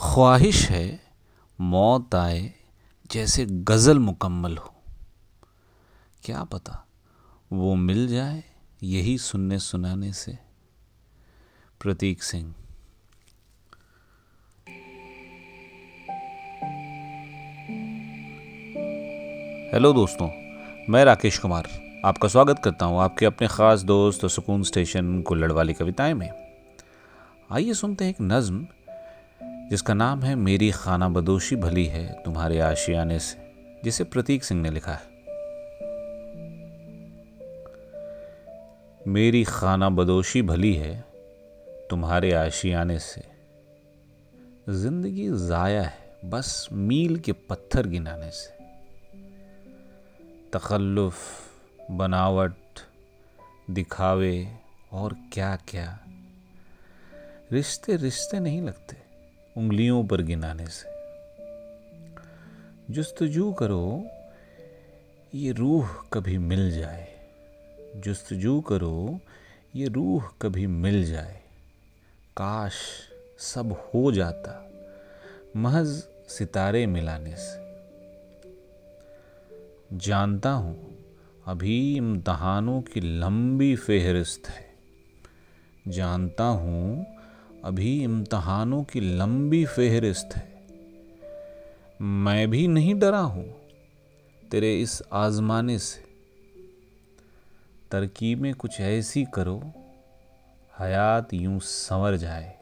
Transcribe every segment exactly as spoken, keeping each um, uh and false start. ख्वाहिश है मौत आए जैसे गज़ल मुकम्मल हो, क्या पता वो मिल जाए यही सुनने सुनाने से। प्रतीक सिंह। हेलो दोस्तों, मैं राकेश कुमार आपका स्वागत करता हूँ आपके अपने ख़ास दोस्त तो सुकून स्टेशन कुल्हड़ वाली कविताएं में। आइए सुनते हैं एक नज़म जिसका नाम है मेरी खाना बदोशी भली है तुम्हारे आशियाने से, जिसे प्रतीक सिंह ने लिखा है। मेरी खाना बदोशी भली है तुम्हारे आशियाने से, जिंदगी ज़ाया है बस मील के पत्थर गिनाने से। तखल्लुफ, बनावट, दिखावे और क्या क्या, रिश्ते रिश्ते नहीं लगते उंगलियों पर गिनाने से। जुस्तजू करो ये रूह कभी मिल जाए, जुस्तजू करो ये रूह कभी मिल जाए। काश सब हो जाता महज सितारे मिलाने से। जानता हूँ अभी इम्तहानों की लंबी फेहरिस्त है, जानता हूँ अभी इम्तहानों की लंबी फेहरिस्त है। मैं भी नहीं डरा हूँ तेरे इस आजमाने से। तरकीबें कुछ ऐसी करो हयात यूं संवर जाए,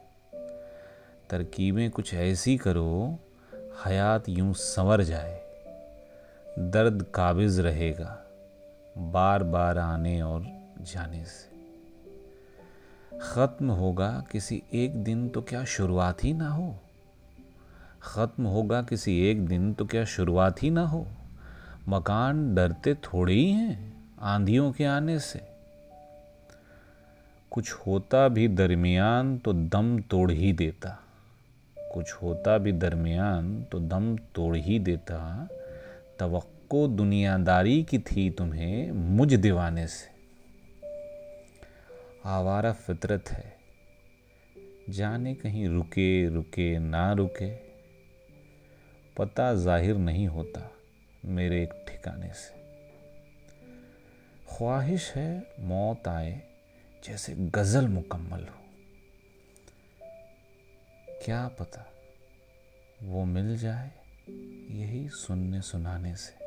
तरकीबें कुछ ऐसी करो हयात यूं संवर जाए। दर्द काबिज रहेगा बार बार आने और जाने से। ख़त्म होगा किसी एक दिन तो क्या शुरुआत ही ना हो, ख़त्म होगा किसी एक दिन तो क्या शुरुआत ही ना हो। मकान डरते थोड़े ही हैं आंधियों के आने से। कुछ होता भी दरमियान तो दम तोड़ ही देता, कुछ होता भी दरमियान तो दम तोड़ ही देता। तवक्को दुनियादारी की थी तुम्हें मुझ दीवाने से। आवारा फितरत है जाने कहीं रुके रुके ना रुके। पता जाहिर नहीं होता मेरे एक ठिकाने से। ख्वाहिश है मौत आए जैसे गज़ल मुकम्मल हो, क्या पता वो मिल जाए यही सुनने सुनाने से।